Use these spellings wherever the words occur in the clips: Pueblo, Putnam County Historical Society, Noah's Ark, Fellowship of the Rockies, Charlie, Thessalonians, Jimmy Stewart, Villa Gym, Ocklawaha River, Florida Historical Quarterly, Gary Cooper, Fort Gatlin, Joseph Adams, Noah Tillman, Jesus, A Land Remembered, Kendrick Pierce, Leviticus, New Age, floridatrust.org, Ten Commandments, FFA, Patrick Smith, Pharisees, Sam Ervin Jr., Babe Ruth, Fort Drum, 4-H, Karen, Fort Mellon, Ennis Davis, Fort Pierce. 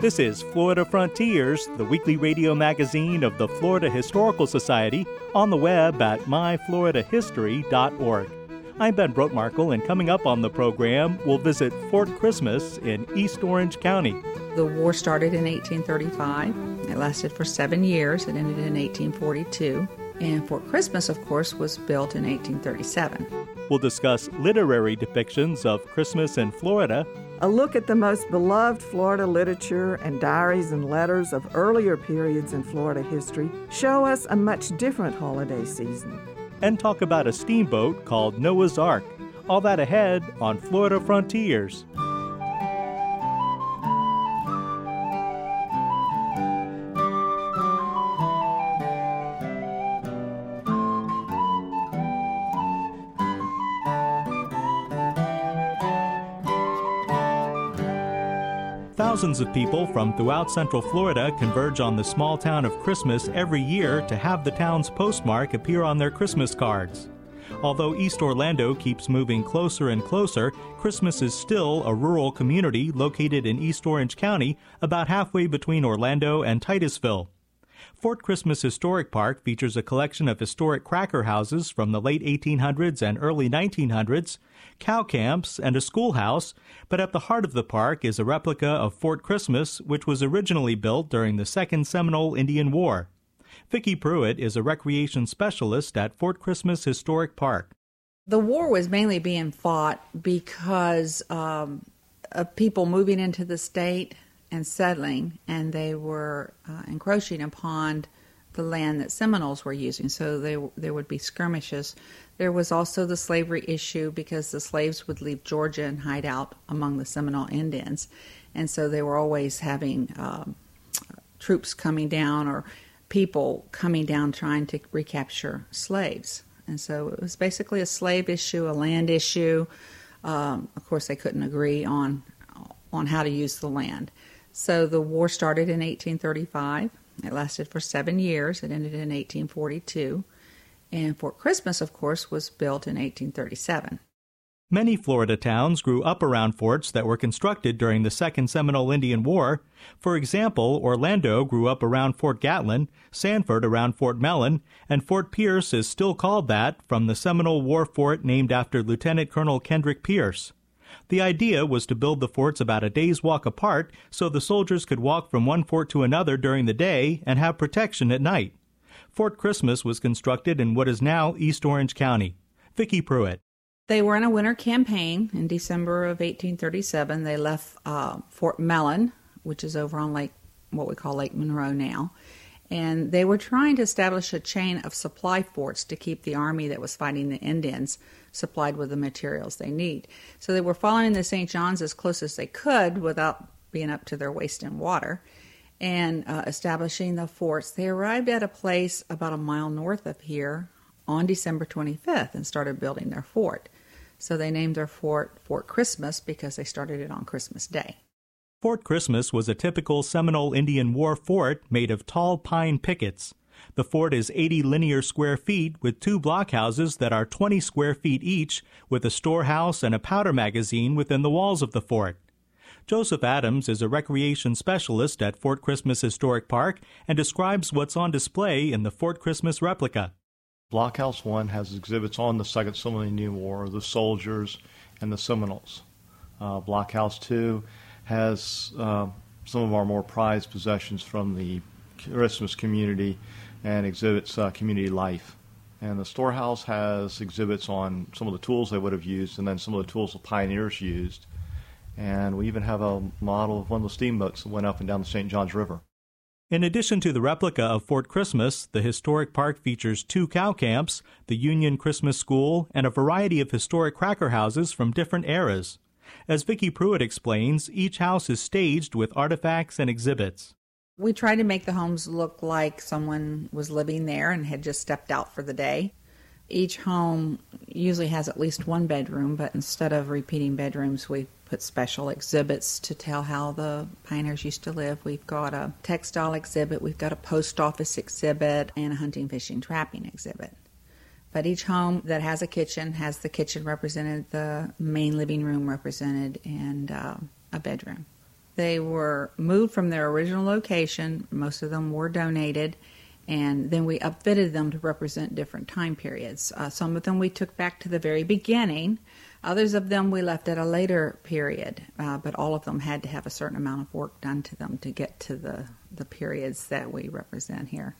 This is Florida Frontiers, the weekly radio magazine of the Florida Historical Society, on the web at myfloridahistory.org. I'm Ben Brotemarkle, and coming up on the program, we'll visit Fort Christmas in East Orange County. The war started in 1835. It lasted for 7 years. It ended in 1842. And Fort Christmas, of course, was built in 1837. We'll discuss literary depictions of Christmas in Florida. A look at the most beloved Florida literature and diaries and letters of earlier periods in Florida history show us a much different holiday season. And talk about a steamboat called Noah's Ark. All that ahead on Florida Frontiers. Thousands of people from throughout Central Florida converge on the small town of Christmas every year to have the town's postmark appear on their Christmas cards. Although East Orlando keeps moving closer and closer, Christmas is still a rural community located in East Orange County, about halfway between Orlando and Titusville. Fort Christmas Historic Park features a collection of historic cracker houses from the late 1800s and early 1900s, cow camps, and a schoolhouse, but at the heart of the park is a replica of Fort Christmas, which was originally built during the Second Seminole Indian War. Vicki Pruitt is a recreation specialist at Fort Christmas Historic Park. The war was mainly being fought because of people moving into the state and settling, and they were encroaching upon the land that Seminoles were using, so there would be skirmishes. There was also the slavery issue because the slaves would leave Georgia and hide out among the Seminole Indians, and so they were always having troops coming down or people coming down trying to recapture slaves. And so it was basically a slave issue, a land issue. Of course, they couldn't agree on how to use the land. So the war started in 1835. It lasted for 7 years. It ended in 1842. And Fort Christmas, of course, was built in 1837. Many Florida towns grew up around forts that were constructed during the Second Seminole Indian War. For example, Orlando grew up around Fort Gatlin, Sanford around Fort Mellon, and Fort Pierce is still called that from the Seminole War fort named after Lieutenant Colonel Kendrick Pierce. The idea was to build the forts about a day's walk apart so the soldiers could walk from one fort to another during the day and have protection at night. Fort Christmas was constructed in what is now East Orange County. Vicki Pruitt. They were in a winter campaign in December of 1837. They left Fort Mellon, which is over on what we call Lake Monroe now, and they were trying to establish a chain of supply forts to keep the army that was fighting the Indians supplied with the materials they need. So they were following the St. John's as close as they could without being up to their waist in water and establishing the forts. They arrived at a place about a mile north of here on December 25th and started building their fort. So they named their fort Fort Christmas because they started it on Christmas Day. Fort Christmas was a typical Seminole Indian War fort made of tall pine pickets. The fort is 80 linear square feet with two blockhouses that are 20 square feet each, with a storehouse and a powder magazine within the walls of the fort. Joseph Adams is a recreation specialist at Fort Christmas Historic Park and describes what's on display in the Fort Christmas replica. Blockhouse 1 has exhibits on the Second Seminole Indian War, the soldiers, and the Seminoles. Blockhouse 2 has some of our more prized possessions from the Christmas community and exhibits community life. And the storehouse has exhibits on some of the tools they would have used and then some of the tools the pioneers used. And we even have a model of one of the steamboats that went up and down the St. John's River. In addition to the replica of Fort Christmas, the historic park features 2 cow camps, the Union Christmas School, and a variety of historic cracker houses from different eras. As Vicki Pruitt explains, each house is staged with artifacts and exhibits. We try to make the homes look like someone was living there and had just stepped out for the day. Each home usually has at least one bedroom, but instead of repeating bedrooms, we put special exhibits to tell how the pioneers used to live. We've got a textile exhibit, we've got a post office exhibit, and a hunting, fishing, trapping exhibit. But each home that has a kitchen has the kitchen represented, the main living room represented, and a bedroom. They were moved from their original location. Most of them were donated. And then we upfitted them to represent different time periods. Some of them we took back to the very beginning. Others of them we left at a later period. But all of them had to have a certain amount of work done to them to get to the periods that we represent here.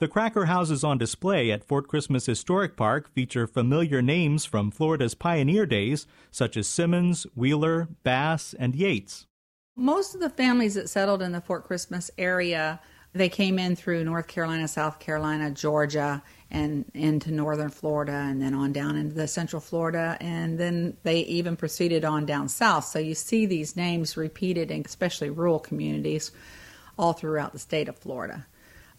The cracker houses on display at Fort Christmas Historic Park feature familiar names from Florida's pioneer days, such as Simmons, Wheeler, Bass, and Yates. Most of the families that settled in the Fort Christmas area, they came in through North Carolina, South Carolina, Georgia, and into northern Florida, and then on down into the central Florida, and then they even proceeded on down south. So you see these names repeated in especially rural communities all throughout the state of Florida.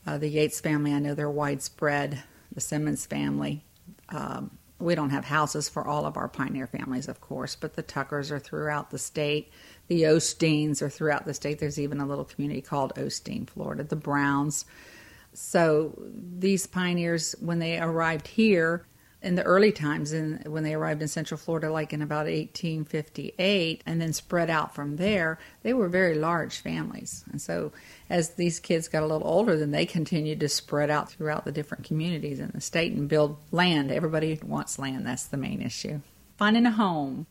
The Yates family, I know they're widespread. The Simmons family. We don't have houses for all of our pioneer families, of course, but the Tuckers are throughout the state. The Osteens are throughout the state. There's even a little community called Osteen, Florida. The Browns. So these pioneers, when they arrived here in the early times, and when they arrived in central Florida, like in about 1858, and then spread out from there, they were very large families. And so as these kids got a little older, then they continued to spread out throughout the different communities in the state and build land. Everybody wants land. That's the main issue. Finding a home.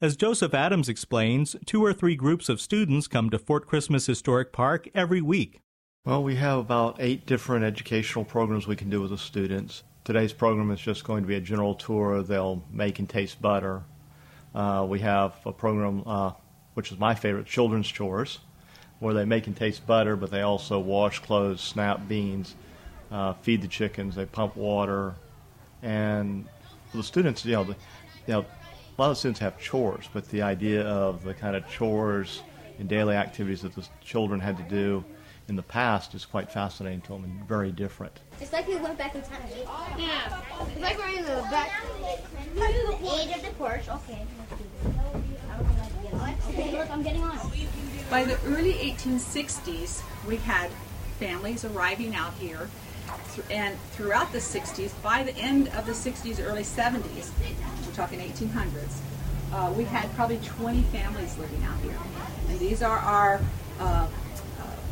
As Joseph Adams explains, 2 or 3 groups of students come to Fort Christmas Historic Park every week. Well, we have about 8 different educational programs we can do with the students. Today's program is just going to be a general tour. They'll make and taste butter. We have a program, which is my favorite, children's chores, where they make and taste butter, but they also wash clothes, snap beans, feed the chickens, they pump water. And for the students, a lot of students have chores, but the idea of the kind of chores and daily activities that the children had to do in the past is quite fascinating to them and very different. It's like we went back in time. Yeah. It's like we're in the back. Edge of the porch. Okay. Okay, look, I'm getting on. By the early 1860s, we had families arriving out here, and throughout the 60s, by the end of the 60s, early 70s, we're talking 1800s, we had probably 20 families living out here. And these are our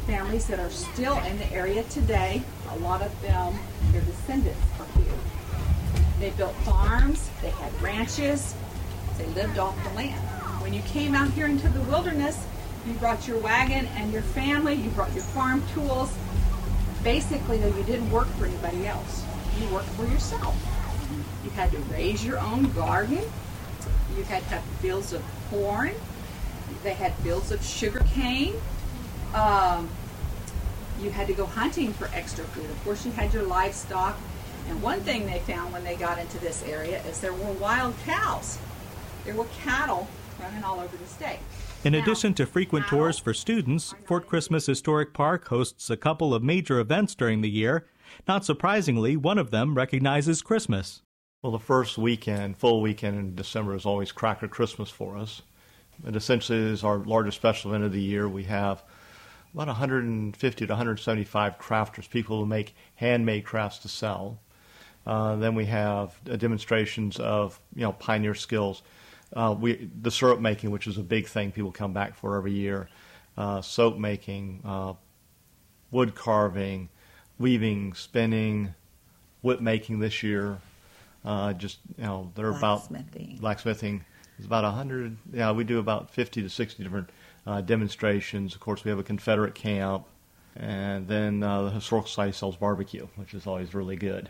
families that are still in the area today. A lot of them, their descendants are here. They built farms, they had ranches, they lived off the land. When you came out here into the wilderness, you brought your wagon and your family, you brought your farm tools. Basically, though, you didn't work for anybody else. You worked for yourself. You had to raise your own garden. You had to have fields of corn. They had fields of sugar cane. You had to go hunting for extra food. Of course, you had your livestock. And one thing they found when they got into this area is there were wild cows. There were cattle running all over the state. In addition to frequent tours for students, Fort Christmas Historic Park hosts a couple of major events during the year. Not surprisingly, one of them recognizes Christmas. Well, the first weekend, full weekend in December, is always Cracker Christmas for us. It essentially is our largest special event of the year. We have about 150 to 175 crafters, people who make handmade crafts to sell. Then we have demonstrations of pioneer skills. The syrup making, which is a big thing people come back for every year. Soap making, wood carving, weaving, spinning, whip making this year. They're blacksmithing. Blacksmithing is about 100. Yeah, we do about 50 to 60 different demonstrations. Of course, we have a Confederate camp, and then the Historical Society sells barbecue, which is always really good.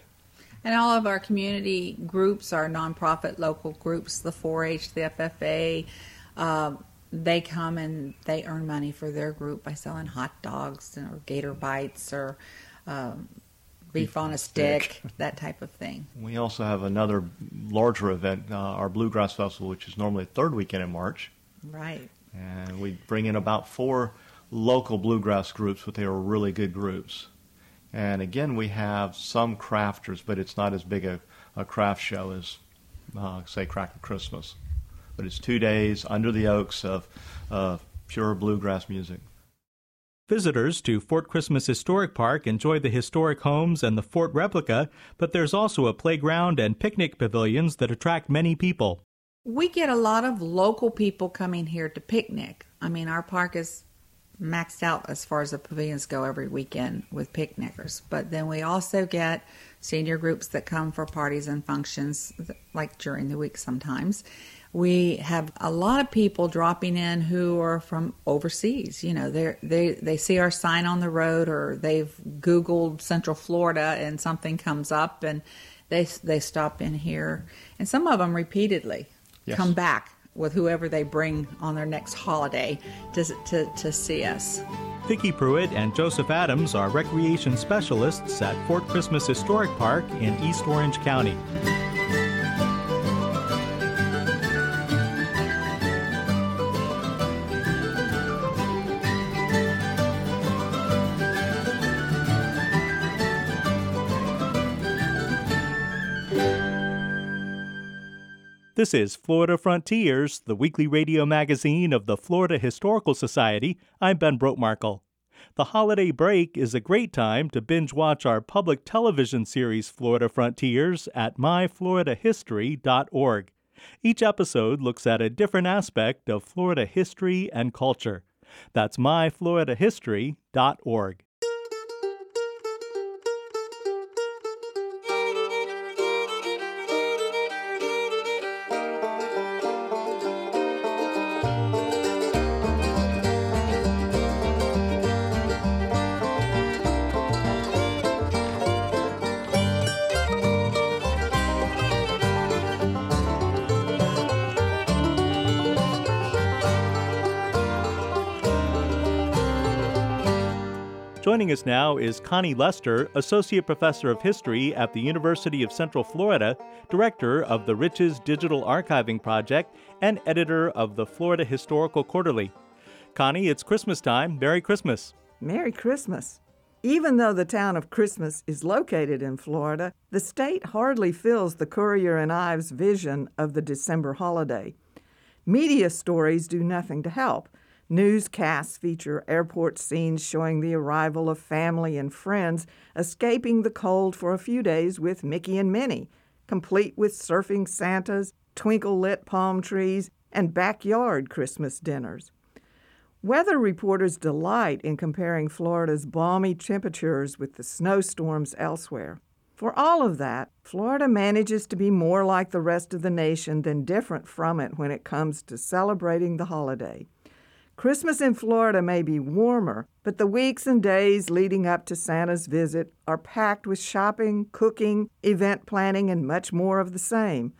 And all of our community groups, our nonprofit local groups, the 4-H, the FFA, they come and they earn money for their group by selling hot dogs or gator bites or beef on a stick, that type of thing. We also have another larger event, our Bluegrass Festival, which is normally the third weekend in March. Right. And we bring in about 4 local bluegrass groups, but they are really good groups. And again, we have some crafters, but it's not as big a craft show as, say, Crackle Christmas. But it's 2 days under the oaks of pure bluegrass music. Visitors to Fort Christmas Historic Park enjoy the historic homes and the fort replica, but there's also a playground and picnic pavilions that attract many people. We get a lot of local people coming here to picnic. I mean, our park is maxed out as far as the pavilions go every weekend with picnickers. But then we also get senior groups that come for parties and functions, like during the week sometimes. We have a lot of people dropping in who are from overseas. You know, they see our sign on the road, or they've Googled Central Florida and something comes up, and they stop in here. And some of them repeatedly come back with whoever they bring on their next holiday to see us. Vicki Pruitt and Joseph Adams are recreation specialists at Fort Christmas Historic Park in East Orange County. This is Florida Frontiers, the weekly radio magazine of the Florida Historical Society. I'm Ben Brotemarkle. The holiday break is a great time to binge-watch our public television series, Florida Frontiers, at myfloridahistory.org. Each episode looks at a different aspect of Florida history and culture. That's myfloridahistory.org. Joining us now is Connie Lester, Associate Professor of History at the University of Central Florida, Director of the Riches Digital Archiving Project, and Editor of the Florida Historical Quarterly. Connie, it's Christmas time. Merry Christmas. Merry Christmas. Even though the town of Christmas is located in Florida, the state hardly fills the Courier and Ives vision of the December holiday. Media stories do nothing to help. Newscasts feature airport scenes showing the arrival of family and friends escaping the cold for a few days with Mickey and Minnie, complete with surfing Santas, twinkle-lit palm trees, and backyard Christmas dinners. Weather reporters delight in comparing Florida's balmy temperatures with the snowstorms elsewhere. For all of that, Florida manages to be more like the rest of the nation than different from it when it comes to celebrating the holiday. Christmas in Florida may be warmer, but the weeks and days leading up to Santa's visit are packed with shopping, cooking, event planning, and much more of the same.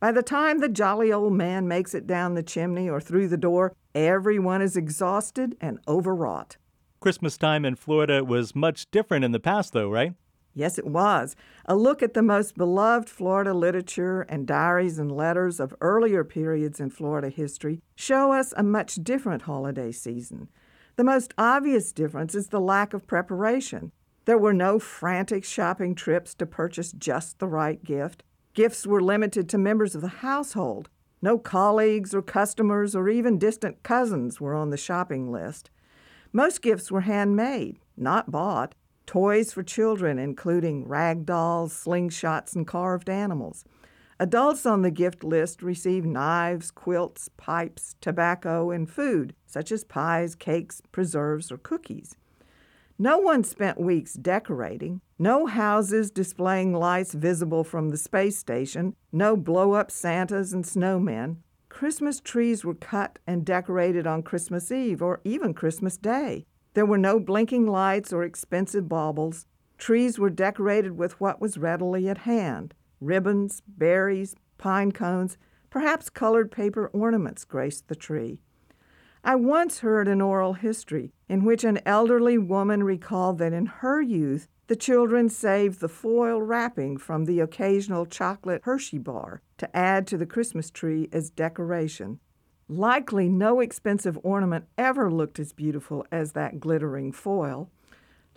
By the time the jolly old man makes it down the chimney or through the door, everyone is exhausted and overwrought. Christmas time in Florida was much different in the past, though, right? Yes, it was. A look at the most beloved Florida literature and diaries and letters of earlier periods in Florida history show us a much different holiday season. The most obvious difference is the lack of preparation. There were no frantic shopping trips to purchase just the right gift. Gifts were limited to members of the household. No colleagues or customers or even distant cousins were on the shopping list. Most gifts were handmade, not bought. Toys for children, including rag dolls, slingshots, and carved animals. Adults on the gift list receive knives, quilts, pipes, tobacco, and food, such as pies, cakes, preserves, or cookies. No one spent weeks decorating, no houses displaying lights visible from the space station, no blow-up Santas and snowmen. Christmas trees were cut and decorated on Christmas Eve or even Christmas Day. There were no blinking lights or expensive baubles. Trees were decorated with what was readily at hand. Ribbons, berries, pine cones, perhaps colored paper ornaments graced the tree. I once heard an oral history in which an elderly woman recalled that in her youth, the children saved the foil wrapping from the occasional chocolate Hershey bar to add to the Christmas tree as decoration. Likely no expensive ornament ever looked as beautiful as that glittering foil.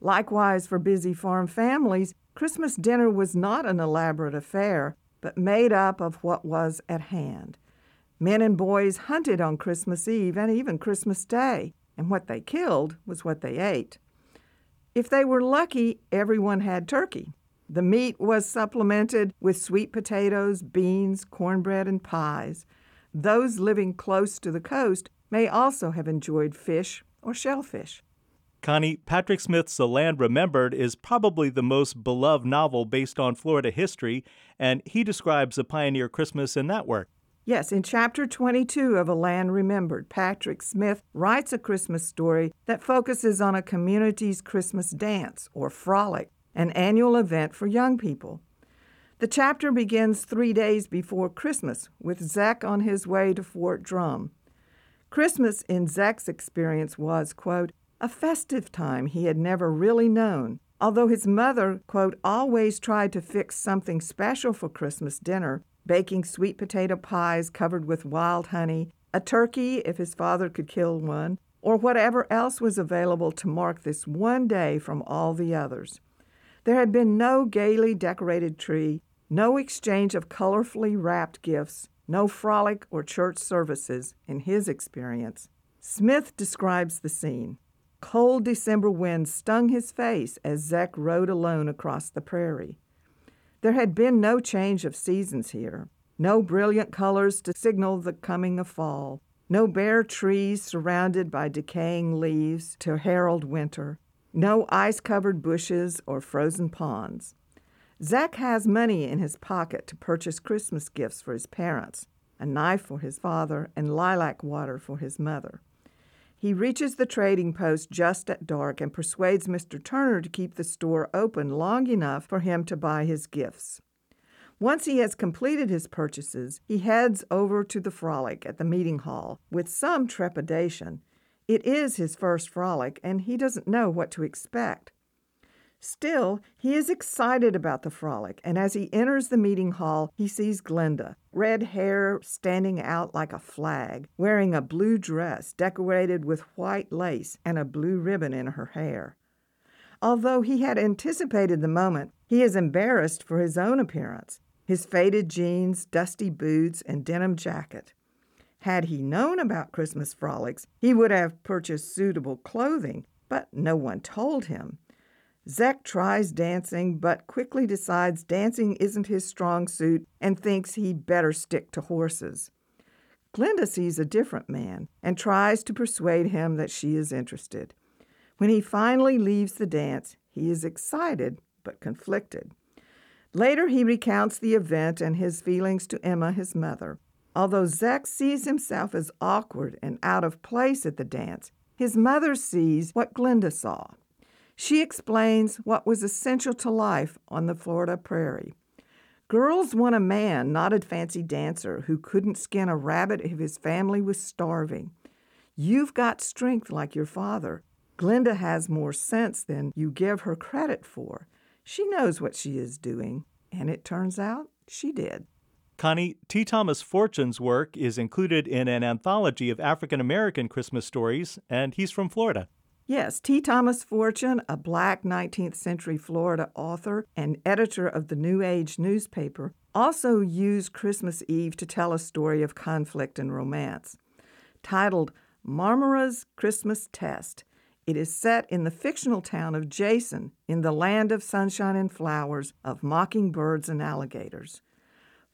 Likewise, for busy farm families, Christmas dinner was not an elaborate affair, but made up of what was at hand. Men and boys hunted on Christmas Eve and even Christmas Day, and what they killed was what they ate. If they were lucky, everyone had turkey. The meat was supplemented with sweet potatoes, beans, cornbread, and pies. Those living close to the coast may also have enjoyed fish or shellfish. Connie, Patrick Smith's A Land Remembered is probably the most beloved novel based on Florida history, and he describes a pioneer Christmas in that work. Yes, in Chapter 22 of A Land Remembered, Patrick Smith writes a Christmas story that focuses on a community's Christmas dance, or frolic, an annual event for young people. The chapter begins 3 days before Christmas, with Zek on his way to Fort Drum. Christmas in Zek's experience was, quote, a festive time he had never really known, although his mother, quote, always tried to fix something special for Christmas dinner, baking sweet potato pies covered with wild honey, a turkey if his father could kill one, or whatever else was available to mark this one day from all the others. There had been no gaily decorated tree, no exchange of colorfully wrapped gifts, no frolic or church services in his experience. Smith describes the scene. Cold December winds stung his face as Zek rode alone across the prairie. There had been no change of seasons here, no brilliant colors to signal the coming of fall, no bare trees surrounded by decaying leaves to herald winter, no ice-covered bushes or frozen ponds. Zek has money in his pocket to purchase Christmas gifts for his parents, a knife for his father, and lilac water for his mother. He reaches the trading post just at dark and persuades Mr. Turner to keep the store open long enough for him to buy his gifts. Once he has completed his purchases, he heads over to the frolic at the meeting hall with some trepidation. It is his first frolic, and he doesn't know what to expect. Still, he is excited about the frolic, and as he enters the meeting hall, he sees Glenda, red hair standing out like a flag, wearing a blue dress decorated with white lace and a blue ribbon in her hair. Although he had anticipated the moment, he is embarrassed for his own appearance, his faded jeans, dusty boots, and denim jacket. Had he known about Christmas frolics, he would have purchased suitable clothing, but no one told him. Zek tries dancing, but quickly decides dancing isn't his strong suit and thinks he'd better stick to horses. Glenda sees a different man and tries to persuade him that she is interested. When he finally leaves the dance, he is excited but conflicted. Later, he recounts the event and his feelings to Emma, his mother. Although Zek sees himself as awkward and out of place at the dance, his mother sees what Glenda saw. She explains what was essential to life on the Florida prairie. Girls want a man, not a fancy dancer, who couldn't skin a rabbit if his family was starving. You've got strength like your father. Glenda has more sense than you give her credit for. She knows what she is doing, and it turns out she did. Connie, T. Thomas Fortune's work is included in an anthology of African-American Christmas stories, and he's from Florida. Yes, T. Thomas Fortune, a black 19th century Florida author and editor of the New Age newspaper, also used Christmas Eve to tell a story of conflict and romance. Titled Marmora's Christmas Test, it is set in the fictional town of Jason, in the land of sunshine and flowers, of mockingbirds and alligators.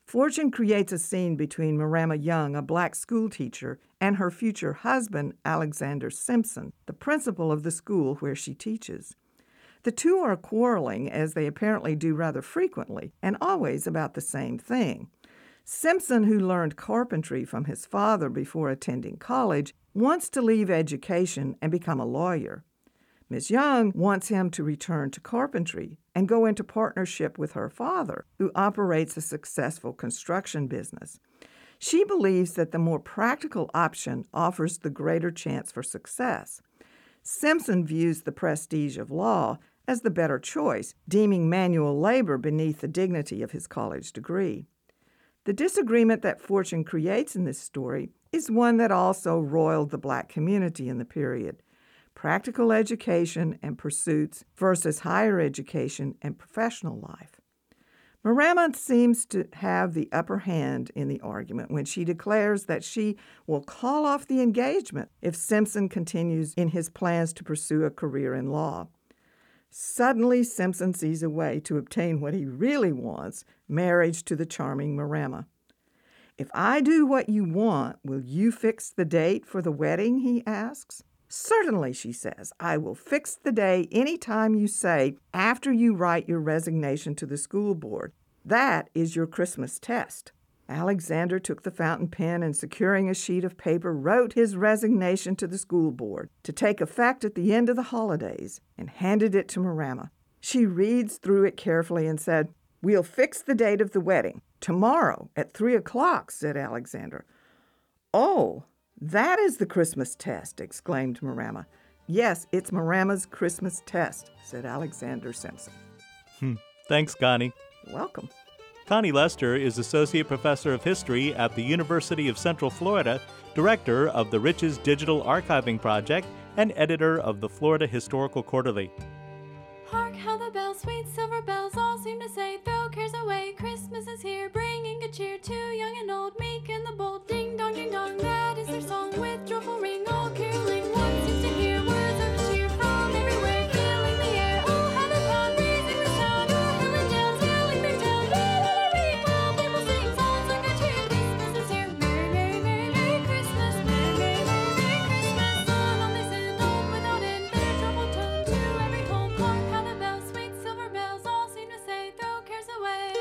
Fortune creates a scene between Marama Young, a black schoolteacher, and her future husband, Alexander Simpson, the principal of the school where she teaches. The two are quarreling, as they apparently do rather frequently, and always about the same thing. Simpson, who learned carpentry from his father before attending college, wants to leave education and become a lawyer. Ms. Young wants him to return to carpentry and go into partnership with her father, who operates a successful construction business. She believes that the more practical option offers the greater chance for success. Simpson views the prestige of law as the better choice, deeming manual labor beneath the dignity of his college degree. The disagreement that Fortune creates in this story is one that also roiled the black community in the period. Practical education and pursuits versus higher education and professional life. Miramont seems to have the upper hand in the argument when she declares that she will call off the engagement if Simpson continues in his plans to pursue a career in law. Suddenly, Simpson sees a way to obtain what he really wants, marriage to the charming Miramma. "If I do what you want, will you fix the date for the wedding?" he asks. "Certainly," she says. "I will fix the day any time you say after you write your resignation to the school board. That is your Christmas test." Alexander took the fountain pen and, securing a sheet of paper, wrote his resignation to the school board to take effect at the end of the holidays and handed it to Miramma. She reads through it carefully and said, "We'll fix the date of the wedding. Tomorrow at 3:00, said Alexander. "Oh, that is the Christmas test," exclaimed Miramma. "Yes, it's Miramma's Christmas test," said Alexander Simpson. Thanks, Connie. You're welcome. Connie Lester is Associate Professor of History at the University of Central Florida, Director of the Riches Digital Archiving Project, and Editor of the Florida Historical Quarterly. Hark how the bells, sweet silver bells, all seem to say, throw cares away, Christmas is here, bringing good cheer to young and old, meek and the bold, ding dong, that is their song, with joyful ring, all caroling, one seems to hear, words of cheer from everywhere, filling the air, all have a fun, raising the sound, all hilling down, telling their tale, while they will sing songs like a cheer, Christmas is here, merry, merry, merry, merry Christmas, merry, merry, merry, merry Christmas, on all they send, old without end, their joyful tone to every home, hark how the bells, sweet silver bells, all seem to say, throw cares away.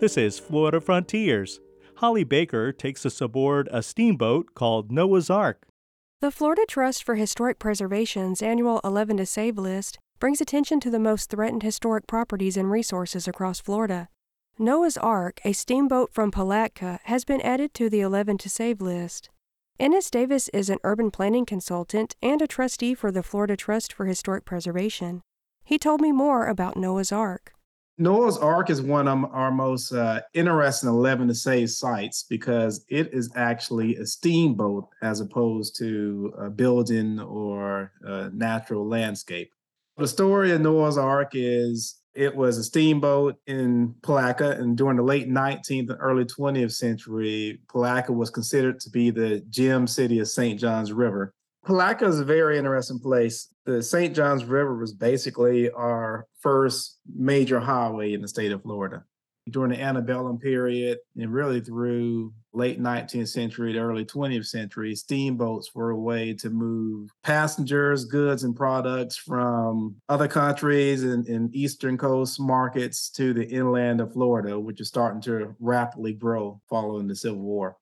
This is Florida Frontiers. Holly Baker takes us aboard a steamboat called Noah's Ark. The Florida Trust for Historic Preservation's annual 11 to Save list brings attention to the most threatened historic properties and resources across Florida. Noah's Ark, a steamboat from Palatka, has been added to the 11 to Save list. Ennis Davis is an urban planning consultant and a trustee for the Florida Trust for Historic Preservation. He told me more about Noah's Ark. Noah's Ark is one of our most interesting 11 to Save sites because it is actually a steamboat as opposed to a building or a natural landscape. The story of Noah's Ark is it was a steamboat in Palatka, and during the late 19th and early 20th century, Palatka was considered to be the gem city of St. John's River. Palatka is a very interesting place. The St. John's River was basically our first major highway in the state of Florida. During the antebellum period and really through late 19th century to early 20th century, steamboats were a way to move passengers, goods, and products from other countries and eastern coast markets to the inland of Florida, which is starting to rapidly grow following the Civil War.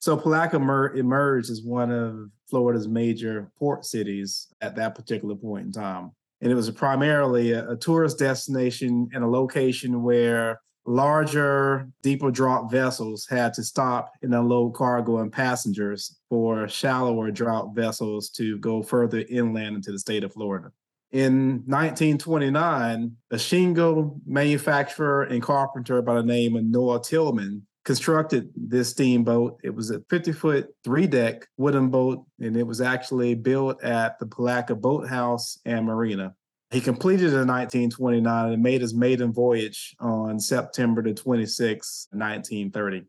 So Palatka emerged as one of Florida's major port cities at that particular point in time. And it was primarily a tourist destination and a location where larger, deeper draught vessels had to stop and unload cargo and passengers for shallower draught vessels to go further inland into the state of Florida. In 1929, a shingle manufacturer and carpenter by the name of Noah Tillman constructed this steamboat. It was a 50-foot, three-deck wooden boat, and it was actually built at the Palatka Boathouse and Marina. He completed it in 1929 and made his maiden voyage on September the 26th, 1930.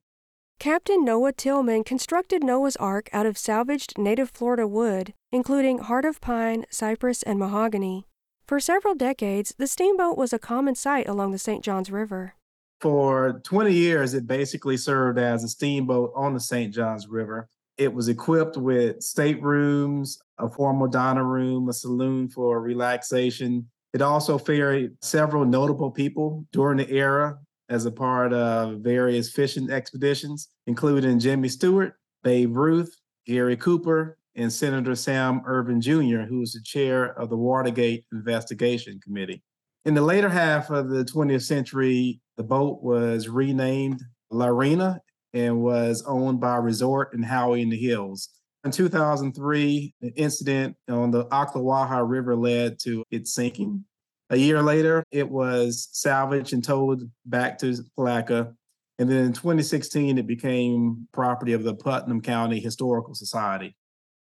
Captain Noah Tillman constructed Noah's Ark out of salvaged native Florida wood, including heart of pine, cypress, and mahogany. For several decades, the steamboat was a common sight along the St. Johns River. For 20 years, it basically served as a steamboat on the St. John's River. It was equipped with staterooms, a formal diner room, a saloon for relaxation. It also ferried several notable people during the era as a part of various fishing expeditions, including Jimmy Stewart, Babe Ruth, Gary Cooper, and Senator Sam Ervin Jr., who was the chair of the Watergate Investigation Committee. In the later half of the 20th century, the boat was renamed Larina and was owned by Resort and Howie in the Hills. In 2003, an incident on the Ocklawaha River led to its sinking. A year later, it was salvaged and towed back to Palatka. And then in 2016, it became property of the Putnam County Historical Society.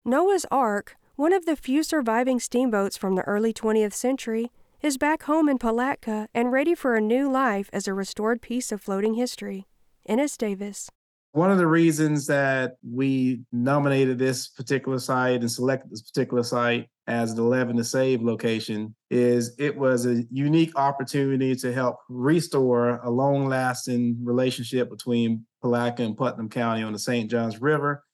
Noah's Ark, one of the few surviving steamboats from the early 20th century, is back home in Palatka and ready for a new life as a restored piece of floating history. Ennis Davis. One of the reasons that we nominated this particular site and selected this particular site as the 11 to Save location is it was a unique opportunity to help restore a long-lasting relationship between Palatka and Putnam County on the St. John's River.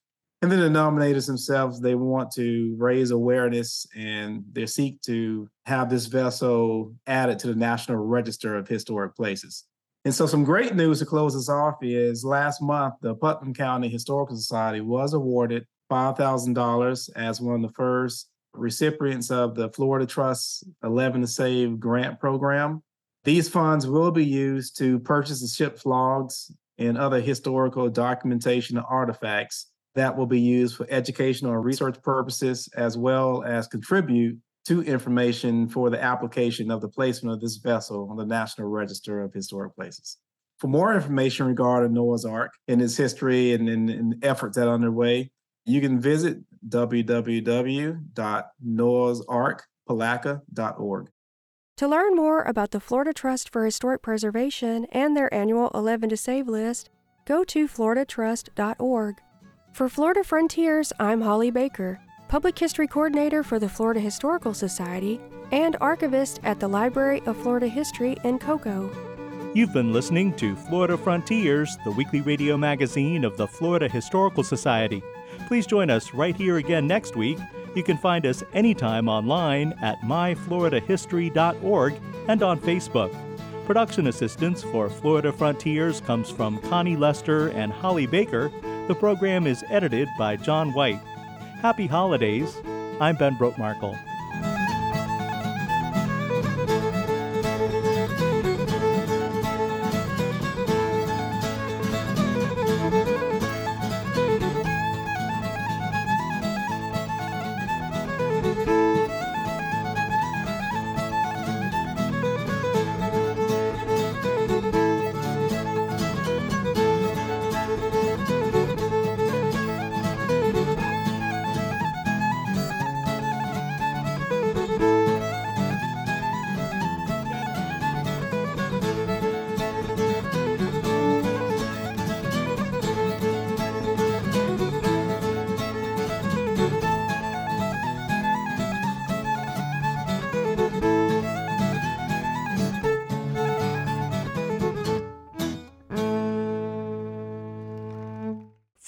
And then the nominators themselves, they want to raise awareness and they seek to have this vessel added to the National Register of Historic Places. And so some great news to close this off is last month, the Putnam County Historical Society was awarded $5,000 as one of the first recipients of the Florida Trust 11 to Save grant program. These funds will be used to purchase the ship's logs and other historical documentation and artifacts that will be used for educational and research purposes, as well as contribute to information for the application of the placement of this vessel on the National Register of Historic Places. For more information regarding Noah's Ark and its history and efforts that are underway, you can visit www.noahsarkpalaka.org. To learn more about the Florida Trust for Historic Preservation and their annual 11 to Save list, go to floridatrust.org. For Florida Frontiers, I'm Holly Baker, Public History Coordinator for the Florida Historical Society and Archivist at the Library of Florida History in Cocoa. You've been listening to Florida Frontiers, the weekly radio magazine of the Florida Historical Society. Please join us right here again next week. You can find us anytime online at myfloridahistory.org and on Facebook. Production assistance for Florida Frontiers comes from Connie Lester and Holly Baker. The program is edited by John White. Happy holidays. I'm Ben Brotemarkle.